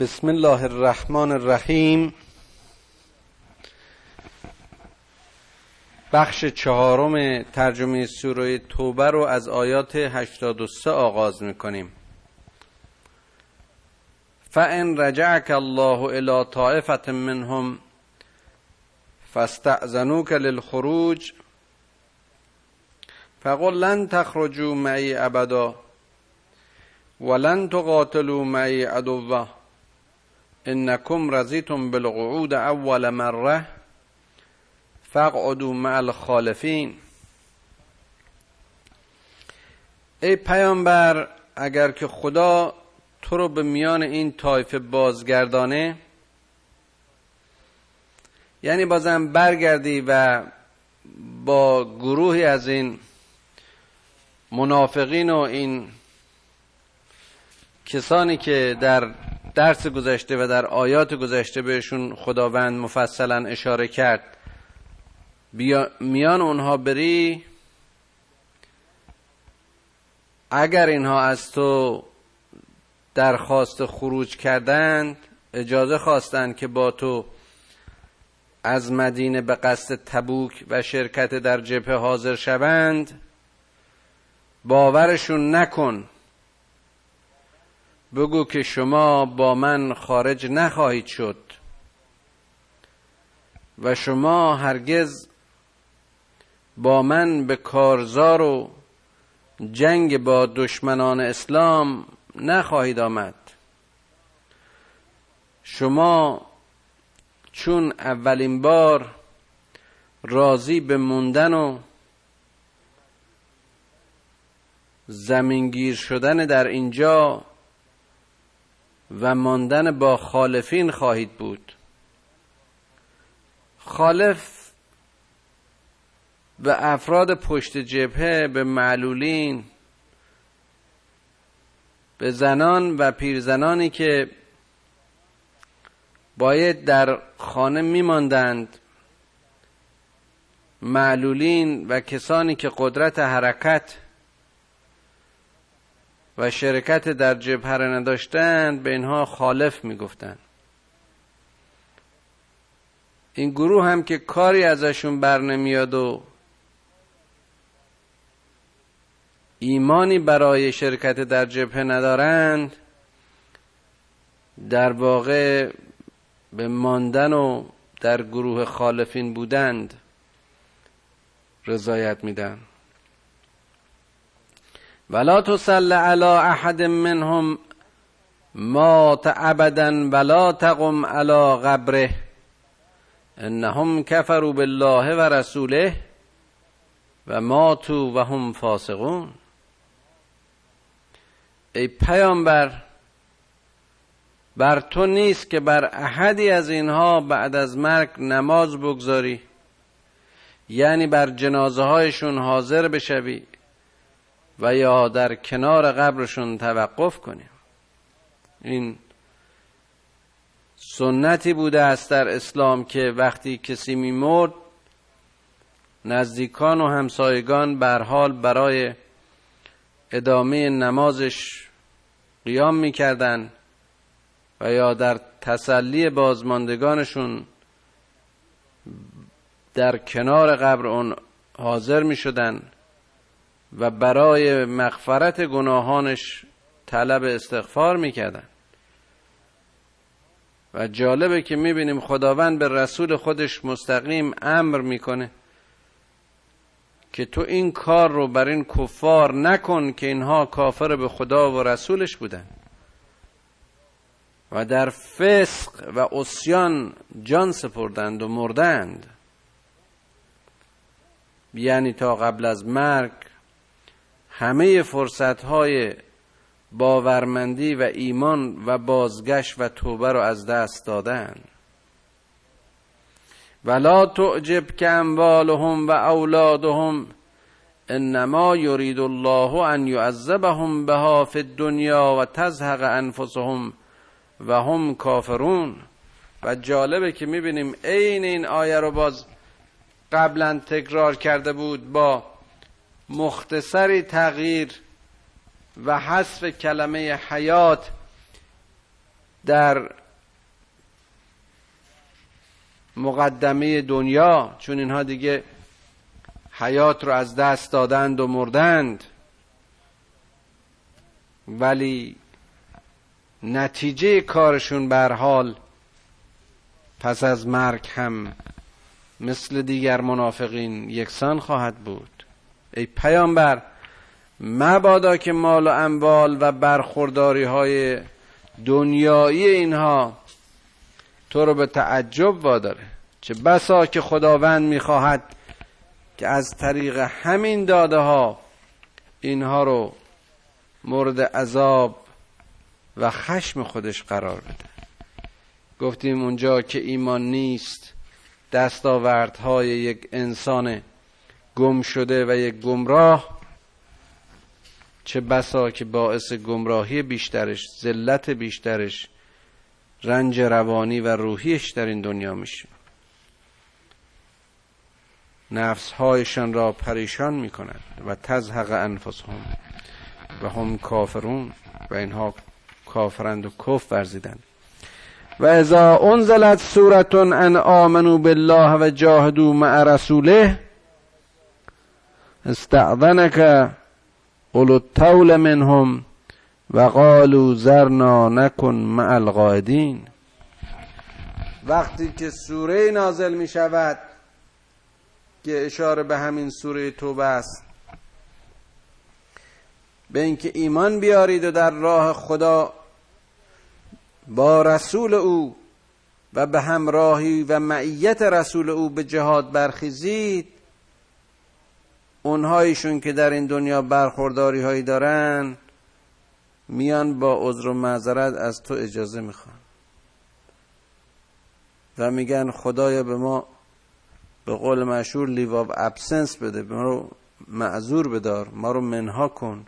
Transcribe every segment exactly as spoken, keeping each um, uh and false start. بسم الله الرحمن الرحیم. بخش چهارم ترجمه سوره توبه رو از آیات هشتاد و سه آغاز می‌کنیم. فَإِنْ رَجَعَكَ اللَّهُ إِلَى طَائِفَةٍ مِّنْهُمْ فَاسْتَأْذَنُوكَ لِلْخُرُوجِ فَقُلْ لَنْ تَخْرُجُوا مَعِي أَبَدًا وَلَنْ تُقَاتِلُوا مَعِي عَدُوًّا انکم رضیتم بالقعود اول مره فاقعدوا مع الخالفین. ای پیامبر، اگر که خدا تو رو به میان این طایفه بازگردانه، یعنی بازم برگردی و با گروهی از این منافقین و این کسانی که در درس گذشته و در آیات گذشته بهشون خداوند مفصلا اشاره کرد بیا میان اونها بری، اگر اینها از تو درخواست خروج کردند، اجازه خواستند که با تو از مدینه به قصد تبوک و شرکت در جبهه حاضر شوند، باورشون نکن، بگو که شما با من خارج نخواهید شد و شما هرگز با من به کارزار و جنگ با دشمنان اسلام نخواهید آمد. شما چون اولین بار راضی به موندن و زمینگیر شدن در اینجا و ماندن با خالفین خواهید بود. خالف به افراد پشت جبهه، به معلولین، به زنان و پیرزنانی که باید در خانه می‌ماندند، معلولین و کسانی که قدرت حرکت و شرکت در جبهه را نداشتند، به اینها خالف میگفتند. این گروه هم که کاری ازشون بر نمیاد و ایمانی برای شرکت در جبهه ندارند، در واقع به ماندن و در گروه خالفین بودند رضایت میدن. ولا تصل على احد منهم مات ابدا ولا تقم على قبره انهم كفروا بالله ورسوله وماتوا وهم فاسقون. ای پیامبر، بر تو نیست که بر احدی از اینها بعد از مرگ نماز بگذاری، یعنی بر جنازه هایشون حاضر بشوی و یا در کنار قبرشون توقف کنیم. این سنتی بوده است در اسلام که وقتی کسی میمرد، نزدیکان و همسایگان به هر حال برای ادامه نمازش قیام میکردن و یا در تسلی بازماندگانشون در کنار قبر اون حاضر میشدن و برای مغفرت گناهانش طلب استغفار میکردن. و جالبه که میبینیم خداوند به رسول خودش مستقیم امر میکنه که تو این کار رو بر این کفار نکن که اینها کافر به خدا و رسولش بودن و در فسق و عصیان جان سپردند و مردند، یعنی تا قبل از مرگ همه فرصت‌های باورمندی و ایمان و بازگشت و توبه رو از دست دادن. ولا تعجبك اموالهم و اولادهم انما يريد الله ان يعذبهم بها في الدنيا و تزهق انفسهم و هم کافرون. و جالبه که می‌بینیم عین این آیه رو باز قبلا تکرار کرده بود با مختصری تغییر و حذف کلمه حیات در مقدمه دنیا، چون اینها دیگه حیات رو از دست دادند و مردند، ولی نتیجه کارشون به هر حال پس از مرگ هم مثل دیگر منافقین یکسان خواهد بود. ای پیامبر، مبادا که مال و اموال و برخورداری های دنیایی اینها تو رو به تعجب واداره، چه بسا که خداوند میخواهد که از طریق همین داده ها اینها رو مورد عذاب و خشم خودش قرار بده. گفتیم اونجا که ایمان نیست، دستاوردهای یک انسان گم شده و یک گمراه، چه بسا که باعث گمراهی بیشترش، ذلت بیشترش، رنج روانی و روحیش در این دنیا میشه. نفسهایشان را پریشان میکنند و تزهق انفسهم و هم کافرون، و اینها کافرند و کفر ورزیدند. و اذا انزلت سوره ان آمنوا بالله و جاهدوا مع رسوله استأذنك اولو الطول منهم و قالوا ذرنا نکن مع القاعدین. وقتی که سوره نازل می شود که اشاره به همین سوره توبه است، به اینکه ایمان بیارید و در راه خدا با رسول او و به همراهی و معیت رسول او به جهاد برخیزید، اونهایشون که در این دنیا برخورداری هایی دارن میان با عذر و معذرت از تو اجازه میخوان و میگن خدایا به ما به قول مشهور لیو آف ابسنس بده، ما رو معذور بدار، ما رو منها کن،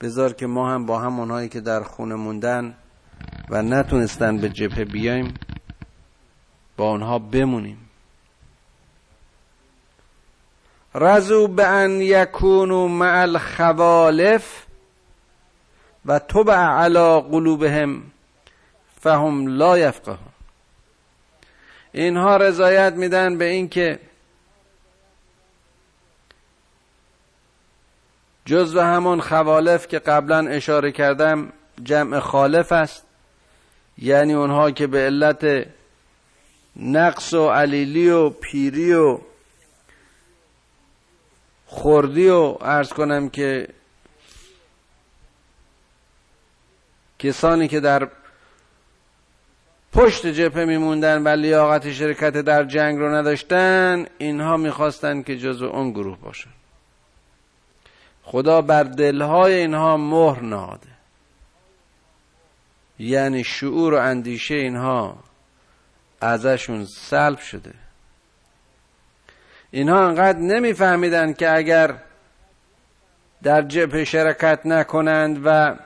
بذار که ما هم با هم اونهایی که در خونه موندن و نتونستن به جبهه بیایم با اونها بمونیم. رضوا بأن یکونوا مع الخوالف و طبع علی قلوبهم فهم لا یفقهون. اینها رضایت میدن به این که جزو همون خوالف که قبلا اشاره کردم جمع خالف است، یعنی اونها که به علت نقص و علیلی و پیری و خردی و عرض کنم که کسانی که در پشت جبهه میموندن و لیاقت شرکت در جنگ رو نداشتن، اینها میخواستن که جزو اون گروه باشن. خدا بر دلهای اینها مهر نهاده، یعنی شعور و اندیشه اینها ازشون سلب شده. اینها انقدر نمیفهمیدن که اگر در جبهه شرکت نکنند و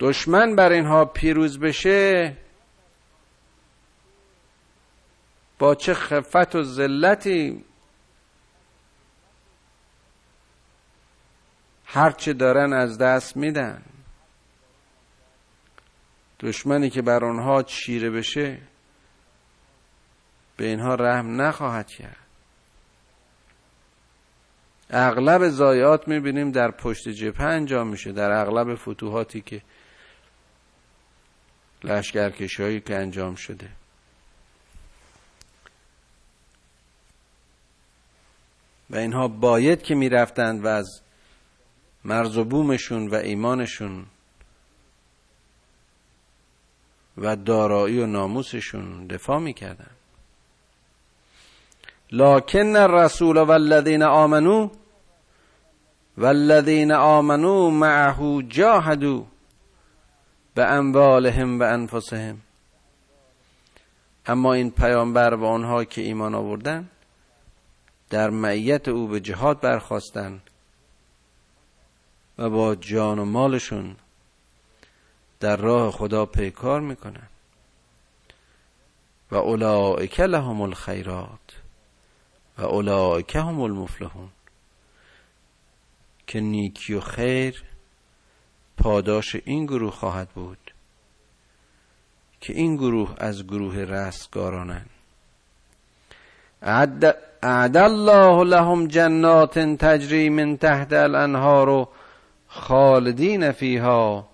دشمن بر اینها پیروز بشه، با چه خفت و ذلتی هرچه دارن از دست میدن. دشمنی که بر آنها چیره بشه به اینها رحم نخواهد کرد. اغلب ضایعات میبینیم در پشت جبهه انجام میشه، در اغلب فتوحاتی که لشکرکشی‌هایی که انجام شده. و اینها باید که میرفتند و از مرز و بومشون و ایمانشون و دارایی و ناموسشون دفاع میکردن. لکن الرسول والذین آمنوا والذین آمنوا معه جاهدوا بأموالهم و انفسهم. اما این پیامبر و آنها که ایمان آوردند در معیت او به جهاد برخاستند و با جان و مالشون در راه خدا پیکار میکنن. و اولئک لهم الخیرات و اولئک هم المفلحون، که نیکی و خیر پاداش این گروه خواهد بود که این گروه از گروه رستگارانند. اعد, اعد الله لهم جنات تجری من تحت الانهار خالدین فیها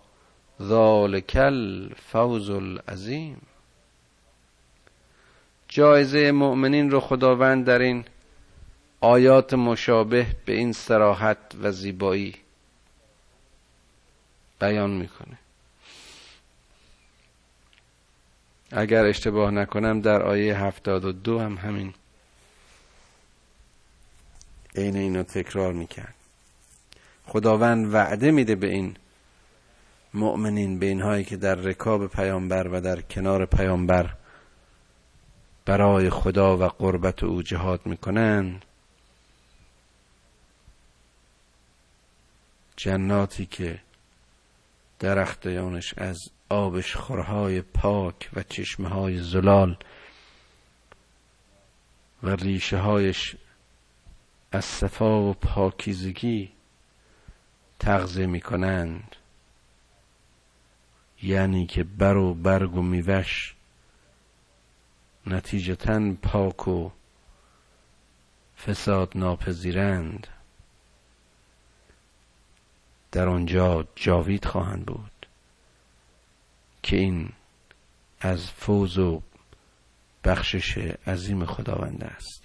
ذالک الفوز العظیم. جایزه مؤمنین رو خداوند در این آیات مشابه به این صراحت و زیبایی بیان میکنه. اگر اشتباه نکنم در آیه هفتاد و دو هم همین این اینو تکرار میکرد. خداوند وعده میده به این مؤمنین، به اینهایی که در رکاب پیامبر و در کنار پیامبر برای خدا و قربت او جهاد میکنند، جناتی که درختانش از آبشخورهای پاک و چشمه‌های زلال و ریشه‌هایش از صفا و پاکیزگی تغذیه می‌کنند، یعنی که بر و برگ و میوه‌اش نتیجتاً پاک و فساد ناپذیرند، در آنجا جاوید خواهند بود. که این از فوز و بخشش عظیم خداوند است.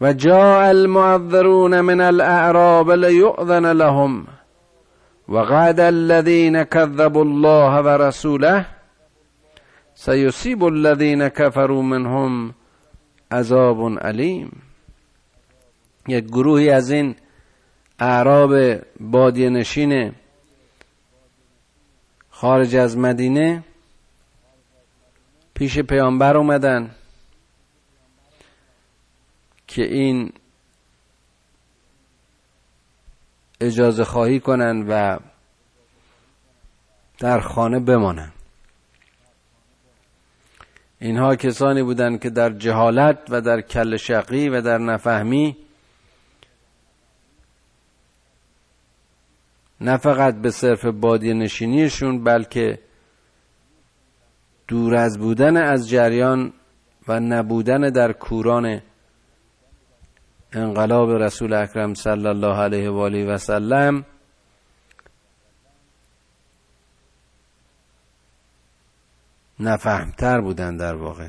و جاء المعذرون من الاعراب لیؤذن لهم و قعد الذین کذبوا الله و رسوله سیصیب الذین کفروا منهم عذاب علیم. یک گروهی از این اعراب بادیه نشینه خارج از مدینه پیش پیامبر اومدن که این اجازه خواهی کنن و در خانه بمانن. اینها کسانی بودند که در جهالت و در کل شقی و در نفهمی نه فقط به صرف بادیه نشینیشون، بلکه دور از بودن از جریان و نبودن در کوران انقلاب رسول اکرم صلی الله علیه و آله و سلم نفهمتر بودن در واقع،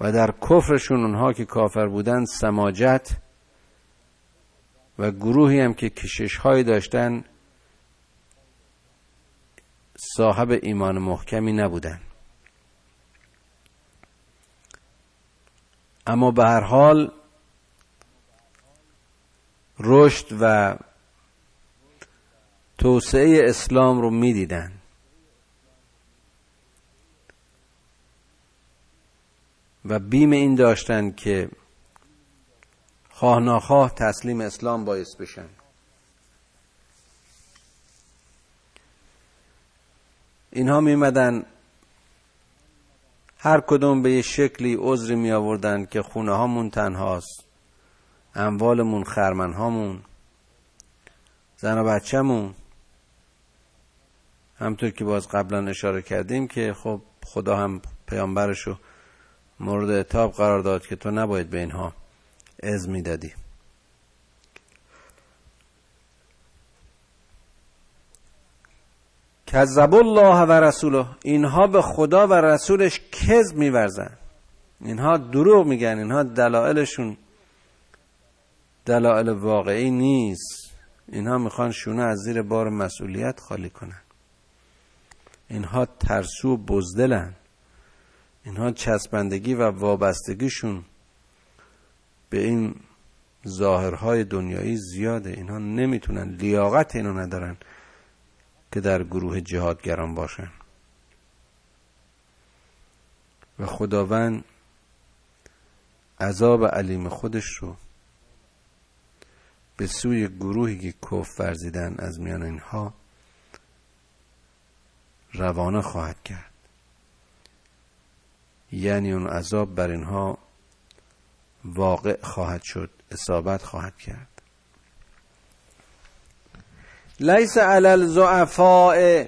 و در کفرشون اونها که کافر بودن سماجت و گروهی هم که کشش‌های داشتن صاحب ایمان محکمی نبودن. اما به هر حال رشد و توسعه اسلام رو می‌دیدن. و بیم این داشتن که خواه ناخواه تسلیم اسلام باعث بشن. اینها می آمدن هر کدوم به یه شکلی عذری می آوردن که خونه هامون تنهاست، اموالمون، خرمن هامون، زن و بچه‌مون. همطور که باز قبلا اشاره کردیم که خب خدا هم پیامبرشو مورد عتاب قرار داد که تو نباید به اینها از میدادی. کذب الله و رسوله، اینها به خدا و رسولش کذب می‌ورزن، اینها دروغ میگن، اینها دلایلشون دلایل واقعی نیست، اینها میخوان شونه از زیر بار مسئولیت خالی کنن، اینها ترسو و بزدلن، اینها چسبندگی و وابستگیشون به این ظاهرهای دنیایی زیاده، اینها نمیتونن، لیاقت اینو ندارن که در گروه جهادگران باشن. و خداوند عذاب علیم خودش رو به سوی گروهی که کفر ورزیدن از میان اینها روانه خواهد کرد، یعنی اون عذاب بر اینها واقع خواهد شد، اصابت خواهد کرد. لیس علی الضعفاء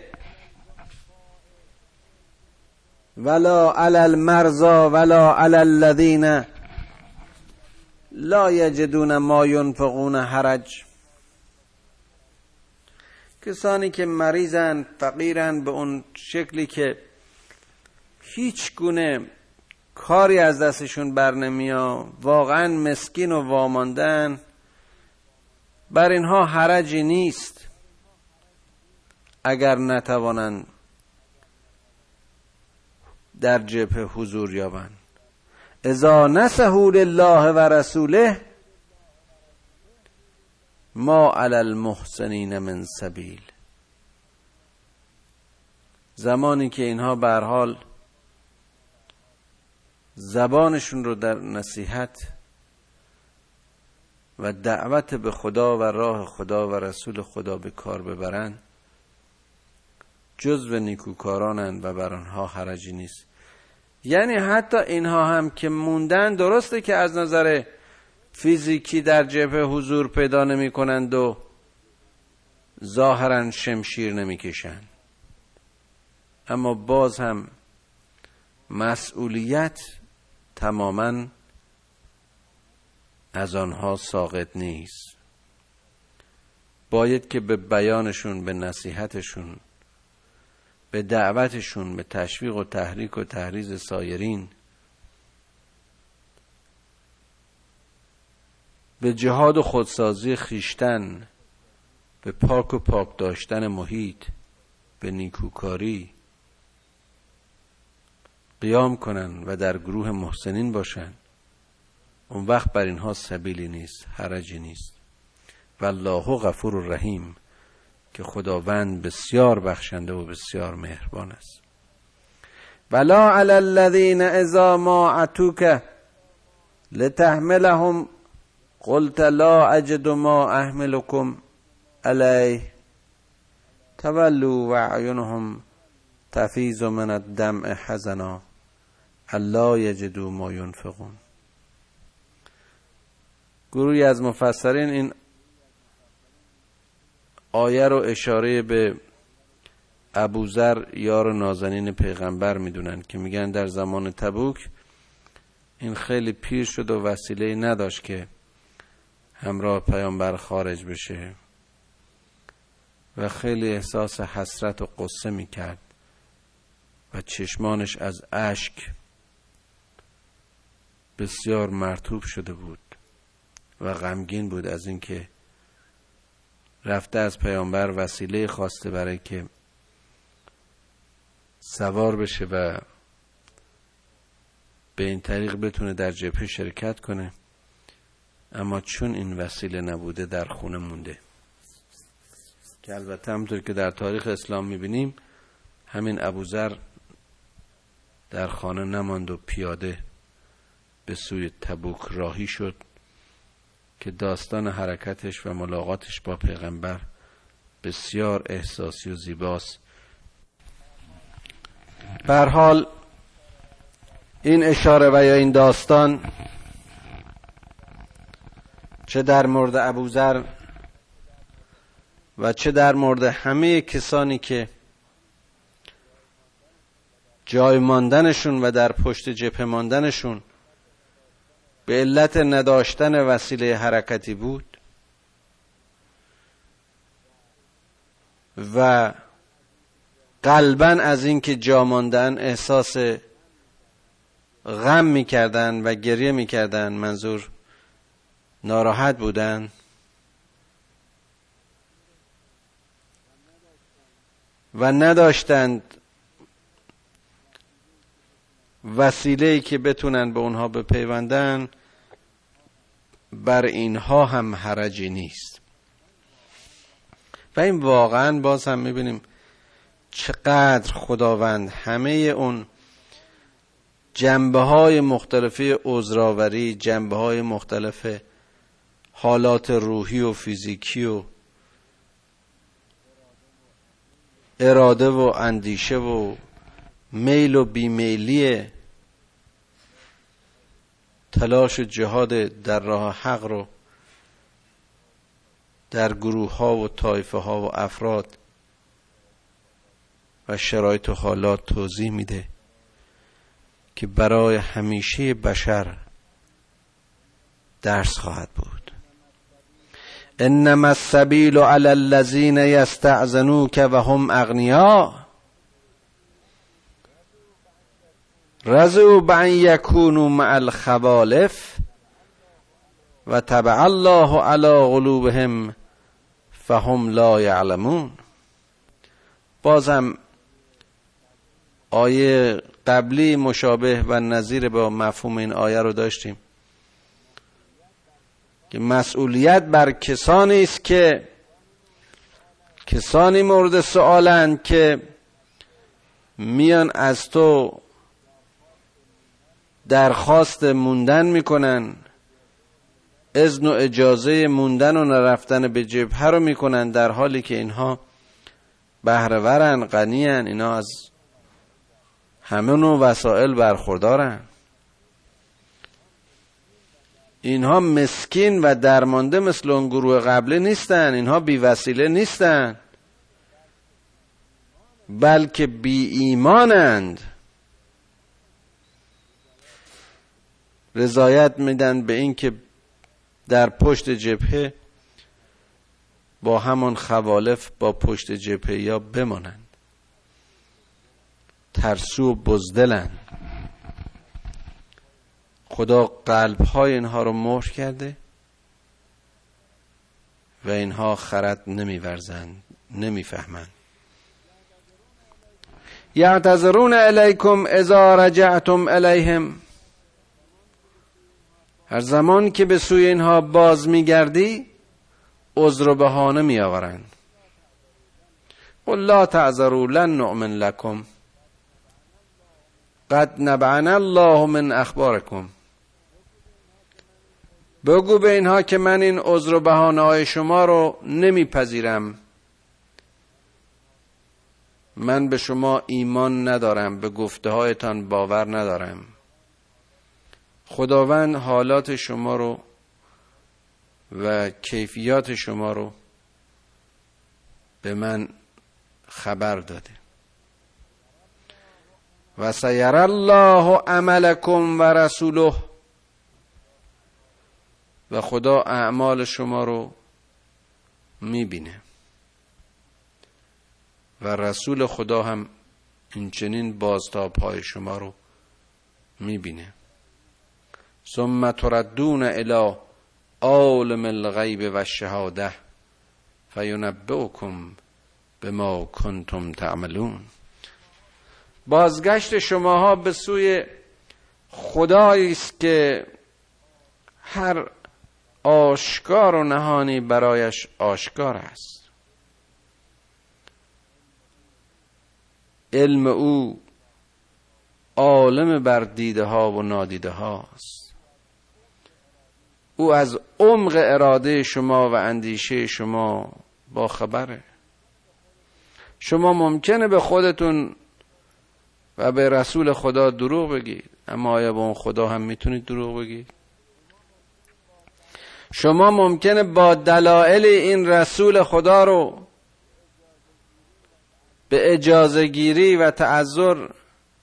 ولا علی المرضى ولا علی الذین لا یجدون ما ينفقون حرج. کسانی که مریضن، فقیرن، به اون شکلی که هیچ گونه کاری از دستشون بر نمیاد، واقعا مسکین و واماندن، بر اینها حرجی نیست اگر نتوانند در جبهه حضور یابند. اذا نصحوا لله و رسوله ما علی المحسنین من سبیل. زمانی که اینها به هر حال زبانشون رو در نصیحت و دعوت به خدا و راه خدا و رسول خدا به کار ببرن، جزو نیکوکارانن و بر آنها حرجی نیست. یعنی حتی اینها هم که موندن، درسته که از نظر فیزیکی در جبهه حضور پیدا نمی کنند و ظاهرا شمشیر نمی کشند، اما باز هم مسئولیت تماما از آنها ساقط نیست. باید که به بیانشون، به نصیحتشون، به دعوتشون، به تشویق و تحریک و تحریض سایرین به جهاد و خودسازی خیشتن، به پاک و پاک داشتن محیط، به نیکوکاری قیام کنن و در گروه محسنین باشن. اون وقت بر اینها سبیلی نیست، حرجی نیست. والله غفور و رحیم، که خداوند بسیار بخشنده و بسیار مهربان است. ولا علی الذین اذا ما اتوک لتحملهم قلت لا اجد ما احملكم علیه تولوا و اعینهم تفیض من الدمع حزنا الا یجدوا ما ينفقون. گروهی از مفسرین این آیه رو اشاره به ابوذر یار نازنین پیغمبر میدونن که میگن در زمان تبوک این خیلی پیر شد و وسیله نداشت که همراه پیامبر خارج بشه و خیلی احساس حسرت و قصه میکرد و چشمانش از اشک بسیار مرطوب شده بود و غمگین بود از اینکه رفته از پیامبر وسیله خواسته برای که سوار بشه و به این طریق بتونه در جبهه شرکت کنه، اما چون این وسیله نبوده در خونه مونده، که البته همونطور که در تاریخ اسلام میبینیم همین ابوذر در خانه نماند و پیاده به سوی تبوک راهی شد که داستان حرکتش و ملاقاتش با پیغمبر بسیار احساسی و زیباست. به هر حال این اشاره و یا این داستان چه در مورد ابوذر و چه در مورد همه کسانی که جای ماندنشون و در پشت جبهه ماندنشون به علت نداشتن وسیله حرکتی بود و قلباً از اینکه جا ماندن احساس غم می‌کردن و گریه می‌کردن، منظور ناراحت بودن و نداشتند وسیله‌ای که بتونن به اونها بپیوندن، بر اینها هم حرجی نیست. و این واقعا باز هم میبینیم چقدر خداوند همه اون جنبه‌های مختلف عذرآوری، جنبه‌های مختلف حالات روحی و فیزیکی و اراده و اندیشه و میل و بیمیلی تلاش و جهاد در راه حق رو در گروه ها و طایفه ها و افراد و شرایط و حالات توضیح میده که برای همیشه بشر درس خواهد بود. انما السبیل علی الذین یستعذنوک و هم اغنیا رضوا بأن یکونوا مع الخوالف و طبع الله علی قلوبهم فهم لا یعلمون. بازم آیه قبلی مشابه و نظیر با مفهوم این آیه رو داشتیم که مسئولیت بر کسانی است که کسانی مورد سؤالند که میان از تو درخواست موندن میکنن، اذن و اجازه موندن و نرفتن به جبهه رو میکنن، در حالی که اینها بهره‌ورن، غنی‌اند، اینا از همه نوع وسایل برخوردارن. اینها مسکین و درمانده مثل اون گروه قبلی نیستن، اینها بی وسیله نیستن، بلکه بی ایمانند. رضایت میدن به این که در پشت جبهه با همان خوالف با پشت جبهه یا بمانند، ترسو و بزدلند. خدا قلب‌های اینها رو مهر کرده و اینها خرد نمی‌ورزند، نمی‌فهمند. یعتذرون علیکم اذا رجعتم علیهم، هر زمان که به سوی اینها باز می‌گردی عذر و بهانه می‌آورند. قل لا تعذروا لن نؤمن لكم قد نبعنا الله من اخباركم. بگو به اینها که من این عذر و بهانه های شما رو نمیپذیرم، من به شما ایمان ندارم، به گفته هایتان باور ندارم. خداوند حالات شما رو و کیفیات شما رو به من خبر داده. و سیری الله عملکم و رسوله، و خدا اعمال شما رو میبینه و رسول خدا هم اینچنین بازتاب‌های شما رو میبینه. ثم تردون الی عالم الغیب و شهاده فینبئکم بما کنتم تعملون. بازگشت شماها به سوی خدایی است که هر آشکار و نهانی برایش آشکار است. علم او عالم بر دیده ها و نادیده هاست. او از عمق اراده شما و اندیشه شما با خبره. شما ممکنه به خودتون و به رسول خدا دروغ بگید، اما آیا با اون خدا هم میتونید دروغ بگید؟ شما ممکنه با دلایل این رسول خدا رو به اجازه گیری و تعذر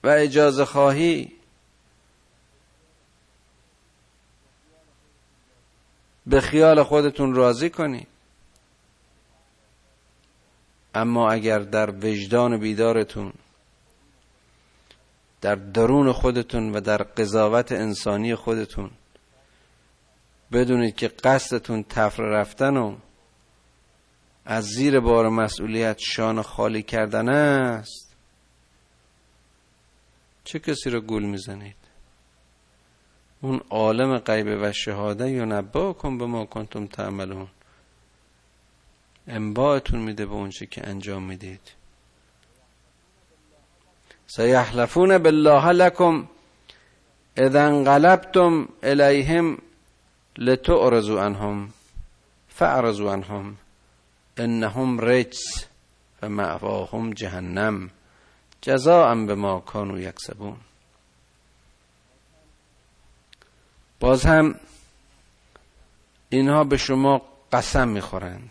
و اجازه خواهی به خیال خودتون راضی کنید، اما اگر در وجدان بیدارتون، در درون خودتون و در قضاوت انسانی خودتون بدونید که قصدتون تفره رفتن و از زیر بار مسئولیت شانه خالی کردن است، چه کسی رو گول میزنید؟ اون عالم غیب و شهاده ینبئکم بما کنتم تعملون، انباءتون میده به اون چی که انجام میدید. سیحلفون بالله لکم اذا انقلبتم الیهم لتعرضوا عنهم فاعرضوا عنهم انهم رجس فمأواهم جهنم جزاء بما كانوا یکسبون. باز هم اینها به شما قسم میخورند،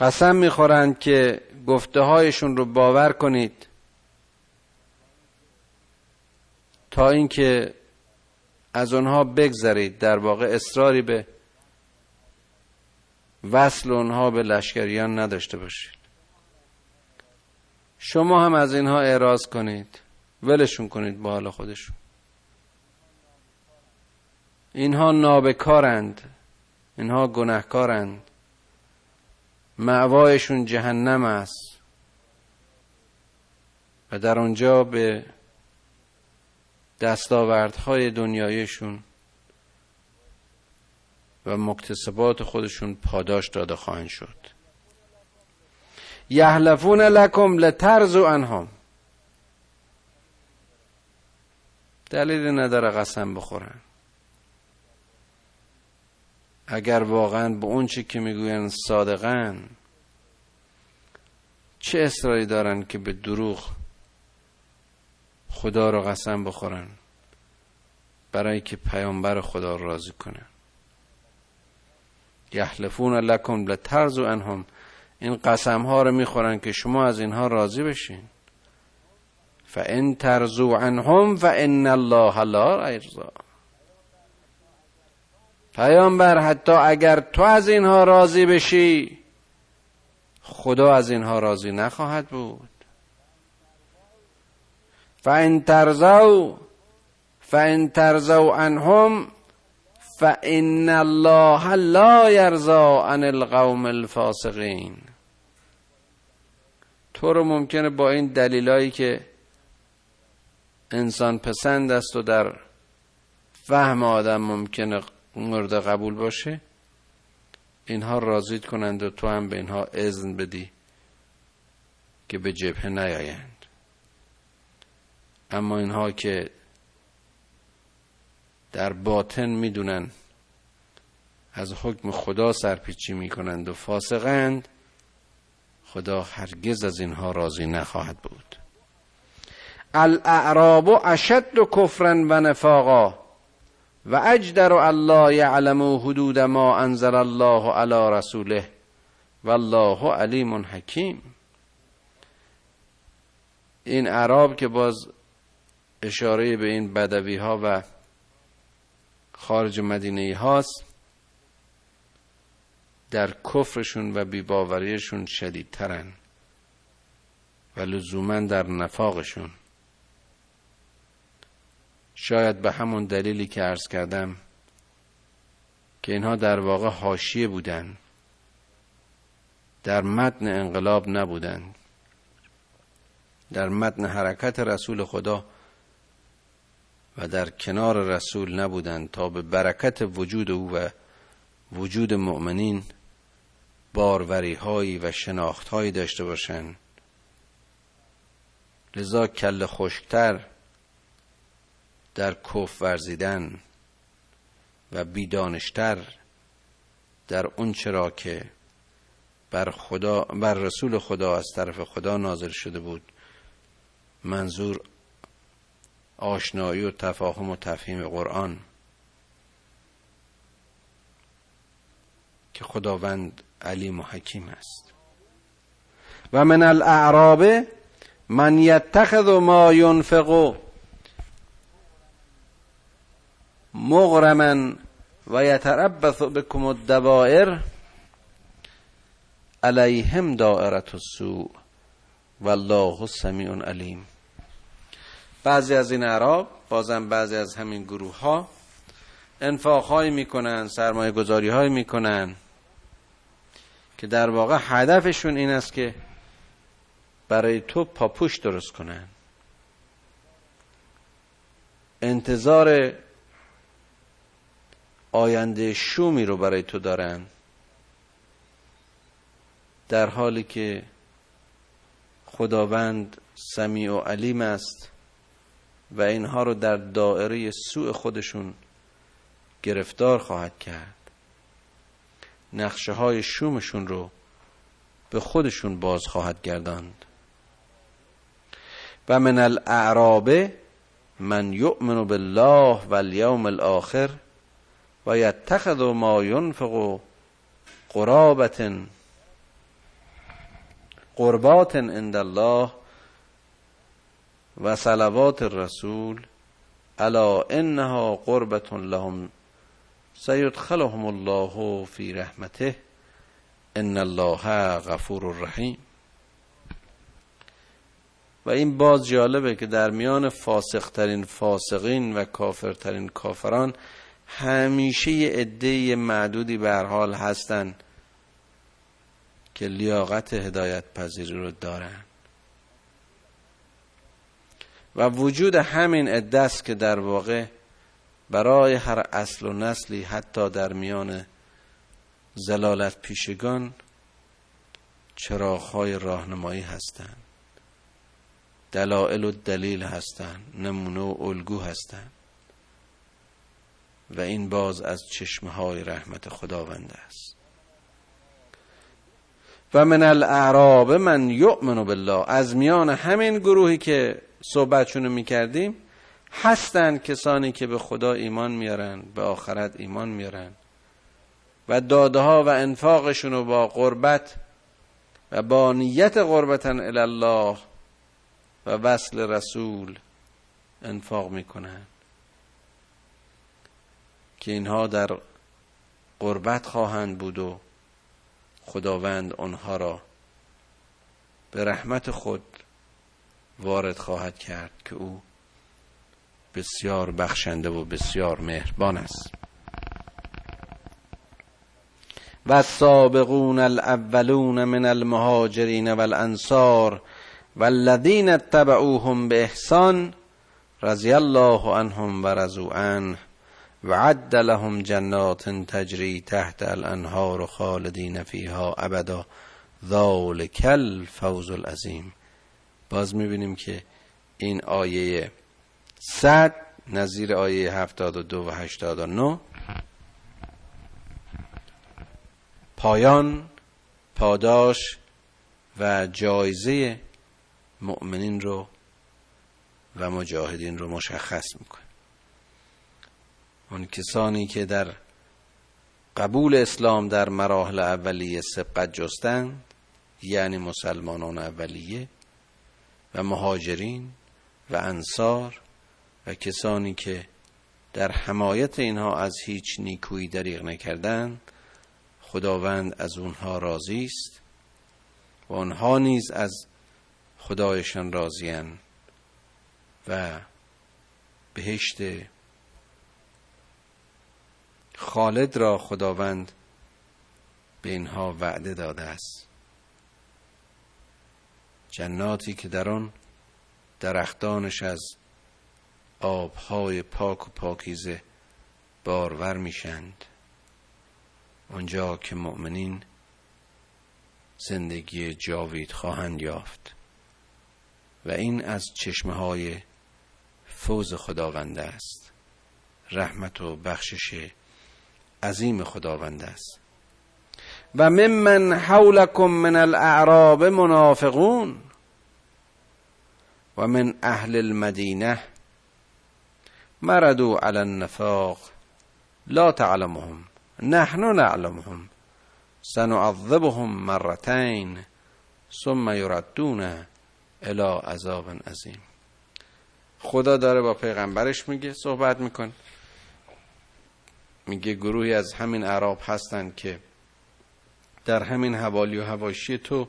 قسم میخورند که گفته هایشون رو باور کنید تا اینکه از اونها بگذرید، در واقع اصراری به وصل اونها به لشکریان نداشته باشید. شما هم از اینها اعراض کنید، ولشون کنید به حال خودشون. اینها نابکارند، اینها گناهکارند، مأوایشون جهنم است و در اونجا به دستاوردهای دنیایشون و مکتسبات خودشون پاداش داده خواهند شد. یحلفون لکم لترضوا عنهم. دلیلی نداره قسم بخورن، اگر واقعا به اون چی که میگوین صادقن، چه اصراری دارن که به دروغ خدا رو قسم بخورن برای که پیامبر خدا رو راضی کنن. یحلفون لکم لترضوا عنهم. این قسم ها رو میخورن که شما از اینها راضی بشین. فان ترضوا عنهم فان الله لا یرضى. پیامبر حتی اگر تو از اینها راضی بشی، خدا از اینها راضی نخواهد بود. فان ترضوا فان ترضوا عنهم فان الله لا یرضى عن القوم الفاسقین. تو رو ممکنه با این دلیلایی که انسان پسند است و در فهم آدم ممکنه مورد قبول باشه، اینها راضیت کنند و تو هم به اینها اذن بدی که به جبهه نیایند. اما اینها که در باطن میدونن از حکم خدا سرپیچی میکنند و فاسقند، خدا هرگز از اینها راضی نخواهد بود. الاعراب اشد کفرا و نفاقا و اجدر الله یعلم حدود ما انزل الله علی رسوله والله علیم حکیم. این اعراب که باز اشاره به این بدوی ها و خارج مدینه هاست، در کفرشون و بیباوریشون شدیدترن و لزوما در نفاقشون. شاید به همون دلیلی که عرض کردم که اینها در واقع حاشیه بودن، در متن انقلاب نبودن، در متن حرکت رسول خدا و در کنار رسول نبودن، تا به برکت وجود او و وجود مؤمنین باروری هایی و شناخت هایی داشته باشن. لذا کل خشکتر در کف ورزیدن و بیدانشتر در اون چرا که بر خدا بر رسول خدا از طرف خدا نازل شده بود، منظور آشنایی و تفاهم و تفهیم قرآن، که خداوند علیم و حکیم است. و من الاعراب من یتخذ ما ینفق مغرما و یتربث بكم الدوائر علیهم دائرة السوء والله سمیع علیم. بعضی از این اعراب، بازم بعضی از همین گروه ها، انفاقهایی میکنن، سرمایه گذاری هایی میکنن که در واقع هدفشون این است که برای تو پاپوش درست کنن، انتظار آینده شومی رو برای تو دارن، در حالی که خداوند سمیع و علیم است و اینها رو در دائره سوء خودشون گرفتار خواهد کرد، نقشه های شومشون رو به خودشون باز خواهد گرداند. و من الاعراب من یؤمن بالله و الیوم الاخر و یتخذ ما ینفق قرابة قربات عند الله و صلوات الرسول الا انها قربة لهم سیدخلهم الله فی رحمته ان الله غفور رحیم. و این باز جالبه که در میان فاسقترین فاسقین و کافرترین کافران همیشه یه عده معدودی به هر حال هستن که لیاقت هدایت پذیری رو دارن، و وجود همین عده است که در واقع برای هر اصل و نسلی حتی در میان ضلالت پیشگان چراغ‌های راهنمایی هستند، دلائل و دلیل هستند، نمونه و الگو هستند، و این باز از چشمه‌های رحمت خداوند است. و من الاعراب من یؤمن بالله، از میان همین گروهی که صحبتشونو میکردیم هستند کسانی که به خدا ایمان میارن، به آخرت ایمان میارن و دادها و انفاقشونو با قربت و با نیت قربتا الی الله و وصل رسول انفاق میکنن، که اینها در قربت خواهند بود و خداوند آنها را به رحمت خود وارد خواهد کرد که او بسیار بخشنده و بسیار مهربان است. و السابقون الاولون من المهاجرین والانصار والذین اتبعوهم باحسان رضی الله عنهم و رضوا عنه وعد لهم جنات تجری تحت الانهار خالدین فیها ابدا ذلک الفوز العظیم. باز میبینیم که این آیه صد نظیر آیه هفتاد و دو و هشتاد و نه پایان، پاداش و جایزه مؤمنین رو و مجاهدین رو مشخص میکنه. اون کسانی که در قبول اسلام در مراحل اولیه سبقت جستند، یعنی مسلمانان اولیه و مهاجرین و انصار و کسانی که در حمایت اینها از هیچ نیکویی دریغ نکردند، خداوند از اونها راضی است و آنها نیز از خدایشان راضی‌اند و بهشت خالد را خداوند به اینها وعده داده است، جناتی که در آن درختانش از آبهای پاک و پاکیزه بارور میشند، آنجا که مؤمنین زندگی جاوید خواهند یافت، و این از چشمه‌های فوز خداوند است، رحمت و بخشش عظیم خداوند است. و ممن حولکم من الاعراب منافقون و من اهل المدینه مردوا علی النفاق لا تعلمهم نحن نعلمهم سنعذبهم مرتين ثم يردون الی عذاب عظیم. خدا داره با پیغمبرش میگه، صحبت میکنه، میگه گروهی از همین اعراب هستند که در همین حوالی و حواشی تو،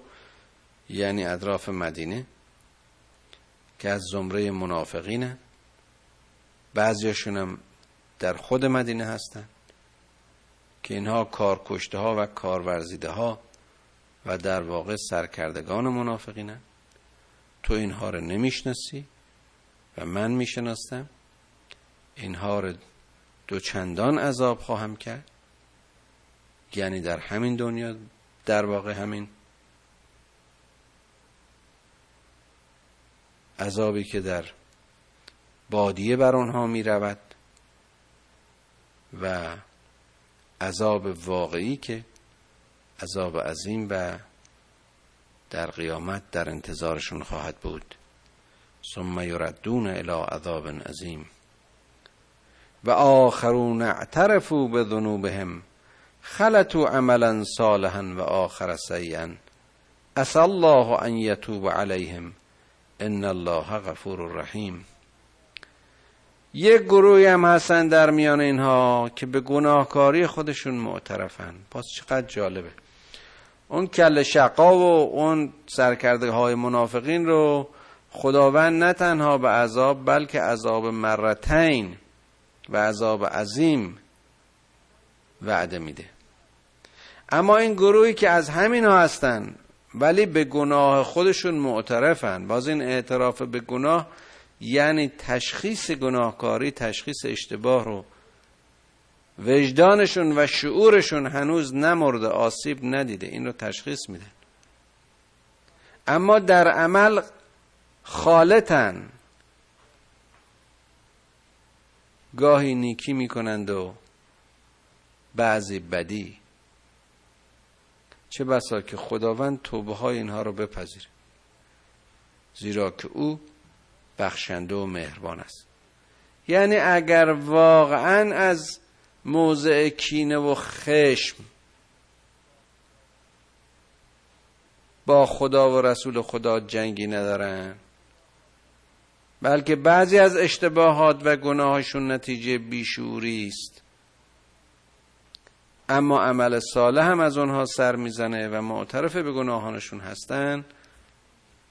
یعنی اطراف مدینه، که از زمره منافقینه، بعضیشون هم در خود مدینه هستند، که اینها کارکشته ها و کارورزیده ها و در واقع سرکردگان منافقینه. تو اینها رو نمیشناسی و من میشناسم، اینها رو دو چندان عذاب خواهم کرد، یعنی در همین دنیا در واقع همین عذابی که در بادیه بر آنها می رود و عذاب واقعی که عذاب عظیم و در قیامت در انتظارشون خواهد بود. ثم یردون الی عذاب عظیم. و آخرون اعترفوا بذنوبهم خلطوا عملا صالحا و آخر سیئا عسی الله ان یتوب علیهم ان الله غفور رحیم. یک گروهی هم هستن در میان اینها که به گناهکاری خودشون معترفن. پس چقدر جالبه اون کل شقا و اون سرکرده های منافقین رو خداوند نه تنها به عذاب بلکه عذاب مرتین و عذاب عظیم وعده میده. اما این گروهی که از همین ها هستن ولی به گناه خودشون معترفن، باز این اعتراف به گناه یعنی تشخیص گناهکاری، تشخیص اشتباه رو وجدانشون و شعورشون هنوز نمرده، آسیب ندیده، این رو تشخیص میدن اما در عمل خالطن، گاهی نیکی میکنند و بعضی بدی. چه بسا که خداوند توبه های اینها رو بپذیره، زیرا که او بخشنده و مهربان است. یعنی اگر واقعا از موضع کینه و خشم با خدا و رسول خدا جنگی ندارن بلکه بعضی از اشتباهات و گناهشون نتیجه بیشعوری است، اما عمل صالح هم از اونها سر میزنه و معترف به گناهانشون هستن،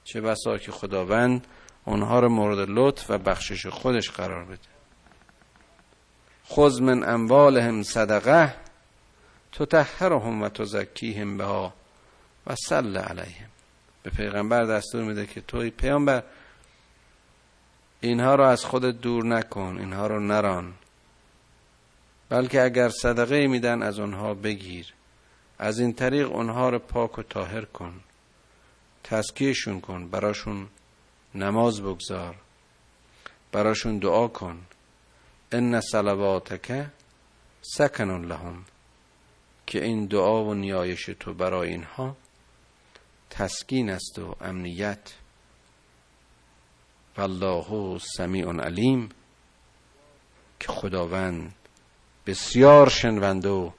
چه بسا که خداوند اونها رو مورد لطف و بخشش خودش قرار بده. خذ من اموالهم صدقه تطهرهم و تزکیهم بها و صل علیهم. به پیغمبر دستور میده که توی پیامبر اینها رو از خودت دور نکن، اینها رو نران، بلکه اگر صدقه میدن از اونها بگیر، از این طریق اونها رو پاک و طاهر کن، تزکیهشون کن، براشون نماز بگذار، براشون دعا کن. ان صلواتک سکن لهم، که این دعا و نیایش تو برای اینها تسکین است و امنیت. والله سمیع علیم، که خداوند بسیار شنونده و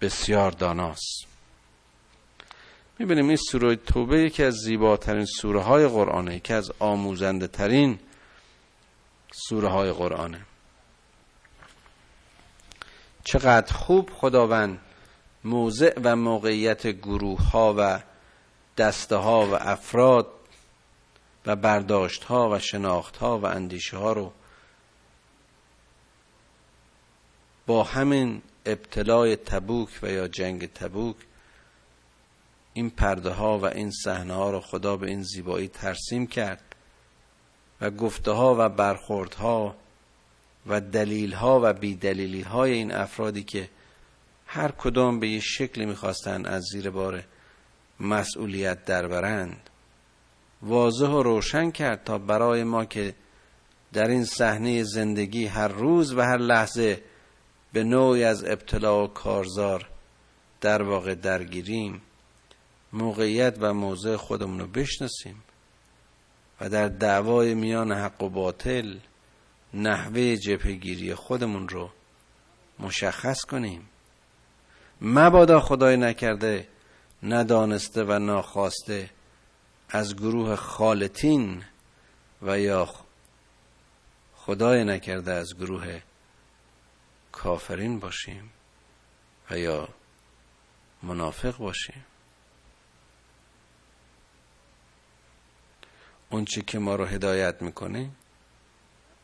بسیار داناست. میبینیم این سوره توبه یکی از زیباترین سوره های قرآنه، یکی از آموزنده ترین سوره های قرآنه. چقدر خوب خداوند موضع و موقعیت گروه ها و دسته ها و افراد و برداشت ها و شناخت ها و اندیشه ها رو با همین ابتلای تبوک و یا جنگ تبوک، این پرده ها و این صحنه ها رو خدا به این زیبایی ترسیم کرد و گفته ها و برخورد ها و دلیل ها و بی دلیلی های این افرادی که هر کدام به یه شکلی میخواستن از زیر بار مسئولیت در برند واضح و روشن کرد تا برای ما که در این صحنه زندگی هر روز و هر لحظه به نوعی از ابتلا و کارزار در واقع درگیریم، موقعیت و موضع خودمون رو بشناسیم و در دعوای میان حق و باطل نحوه جبهه‌گیری خودمون رو مشخص کنیم. مبادا خدای نکرده ندانسته و ناخواسته از گروه خالطین و یا خدای نکرده از گروه کافرین باشیم و یا منافق باشیم. اون چی که ما رو هدایت میکنه،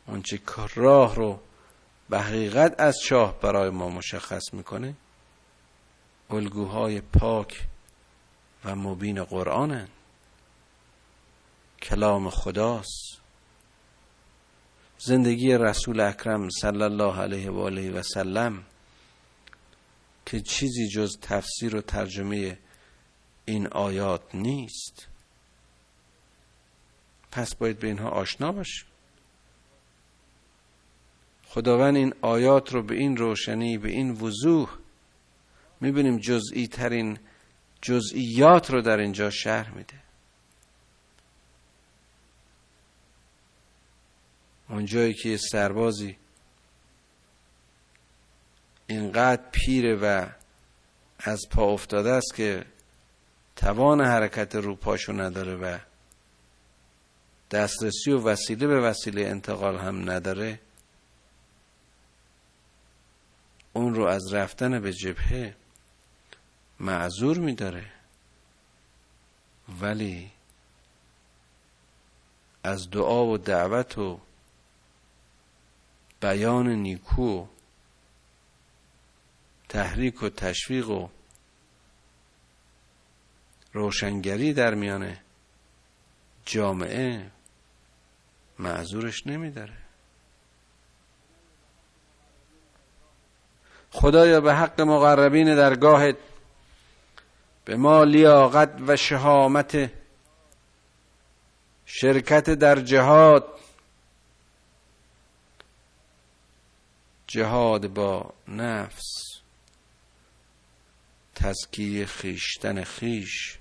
اون چی که راه رو به حقیقت از شاه برای ما مشخص میکنه، الگوهای پاک و مبین قرآنن، کلام خداست، زندگی رسول اکرم صلی الله علیه و آله و سلم که چیزی جز تفسیر و ترجمه این آیات نیست. پس باید به اینها آشنا باشیم. خداوند این آیات رو به این روشنی، به این وضوح میبینیم، جزئی ترین جزئیات رو در اینجا شرح میده. اونجایی که سربازی اینقدر پیره و از پا افتاده است که توان حرکت رو پاشو نداره و دسترسی و وسیله به وسیله انتقال هم نداره، اون رو از رفتن به جبهه معذور می‌داره، ولی از دعا و دعوت و بیان نیکو، تحریک و تشویق و روشنگری در میان جامعه معذورش نمی‌داره. خدایا به حق مقربین درگاهت به ما لیاقت و شهامت شرکت در جهاد، جهاد با نفس، تزکیه خیشتن خیش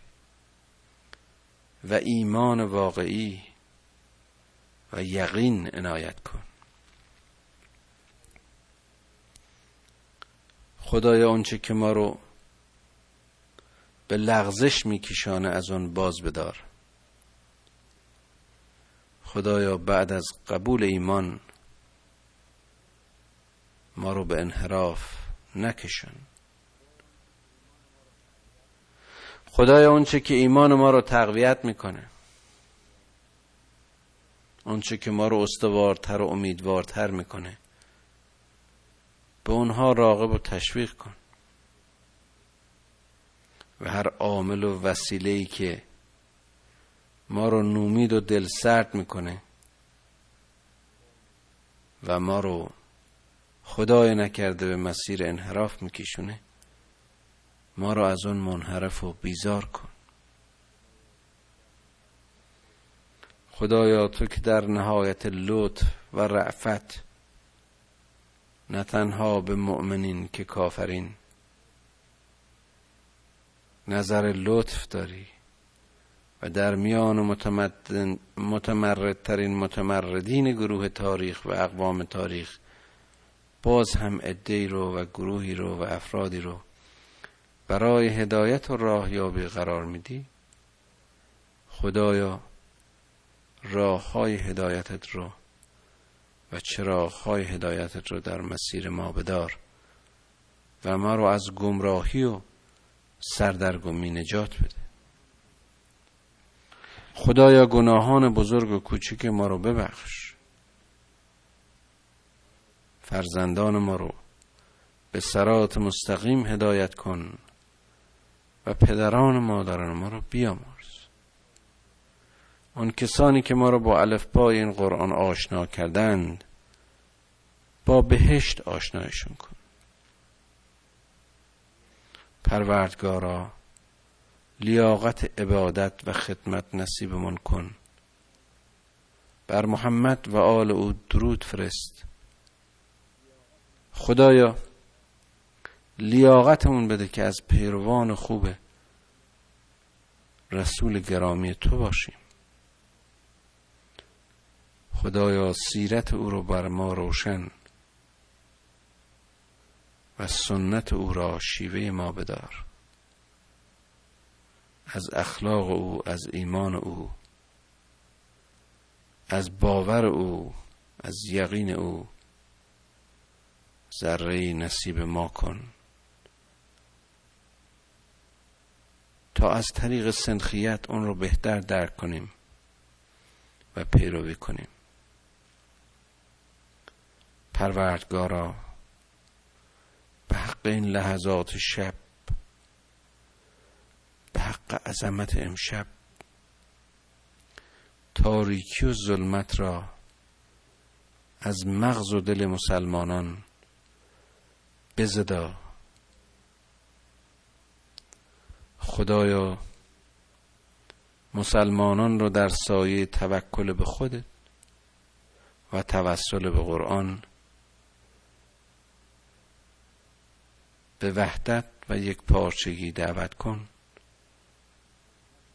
و ایمان واقعی و یقین عنایت کن. خدایا اونچه که ما رو به لغزش میکشانه از اون باز بدار. خدایا بعد از قبول ایمان ما رو به انحراف نکشان. خدایا اونچه که ایمان ما رو تقویت میکنه، اونچه که ما رو استوارتر و امیدوارتر میکنه، به اونها راغب و تشویق کن و هر عامل و وسیله‌ای که ما رو نومید و دل سرد میکنه و ما رو خدای نکرده به مسیر انحراف میکشونه، ما رو از اون منحرف و بیزار کن. خدایا تو که در نهایت لطف و رأفت نه تنها به مؤمنین که کافرین نظر لطف داری و در میان متمردترین متمردین گروه تاریخ و اقوام تاریخ باز هم عده‌ای رو و گروهی رو و افرادی رو برای هدایت و راهیابی قرار میدی، خدایا راه‌های هدایتت رو و چراغ‌های هدایتت رو در مسیر ما بدار و ما رو از گمراهی و سردرگمی نجات بده. خدایا گناهان بزرگ و کوچک ما رو ببخش، فرزندان ما رو به صراط مستقیم هدایت کن و پدران و مادران ما رو بیامرز. اون کسانی که ما رو با الفبای این قرآن آشنا کردند با بهشت آشنایشون کن. پروردگارا لیاقت عبادت و خدمت نصیبمون کن. بر محمد و آل او درود فرست. خدایا لیاقتمون بده که از پیروان خوب رسول گرامی تو باشیم. خدایا سیرت او رو بر ما روشن و سنت او را شیوه ما بدار. از اخلاق او، از ایمان او، از باور او، از یقین او ذره‌ای نصیب ما کن تا از طریق سنخیت اون رو بهتر درک کنیم و پیروی کنیم. پروردگارا به حق این لحظات شب، به حق عظمت امشب، تاریکی و ظلمت را از مغز و دل مسلمانان بزدا. خدایا مسلمانان را در سایه توکل به خودت و توسل به قرآن به وحدت و یک پارچگی دعوت کن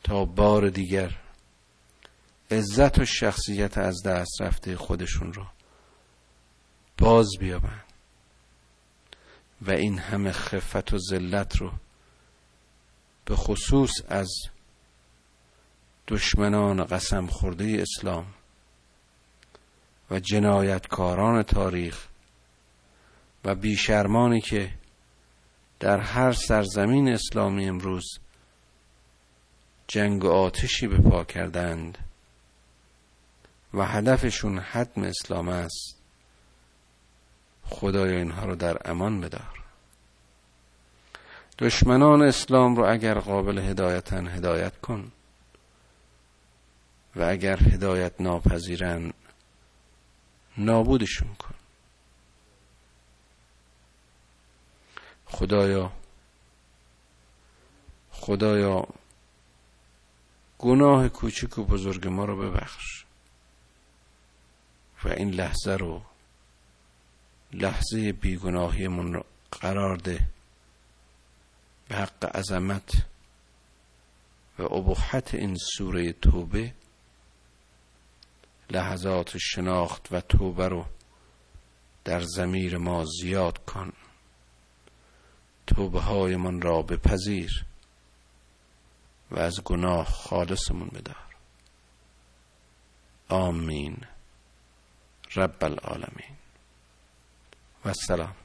تا بار دیگر عزت و شخصیت از دست رفته خودشون رو باز بیابند و این همه خفت و ذلت رو به خصوص از دشمنان قسم خورده اسلام و جنایتکاران تاریخ و بیشرمانی که در هر سرزمین اسلامی امروز جنگ و آتشی به پا کردند و هدفشون حتم اسلام است، خدایا اینها رو در امان بدار. دشمنان اسلام رو اگر قابل هدایتن هدایت کن و اگر هدایت ناپذیرن نابودشون کن. خدایا خدایا گناه کوچک و بزرگ ما رو ببخش و این لحظه رو لحظه بیگناهی من رو قرار ده به حق عظمت و ابهت این سوره توبه، لحظات شناخت و توبه رو در ضمیر ما زیاد کن. توبه های من را بپذیر و از گناه خالصمون بدار. آمین رب العالمین. و السلام.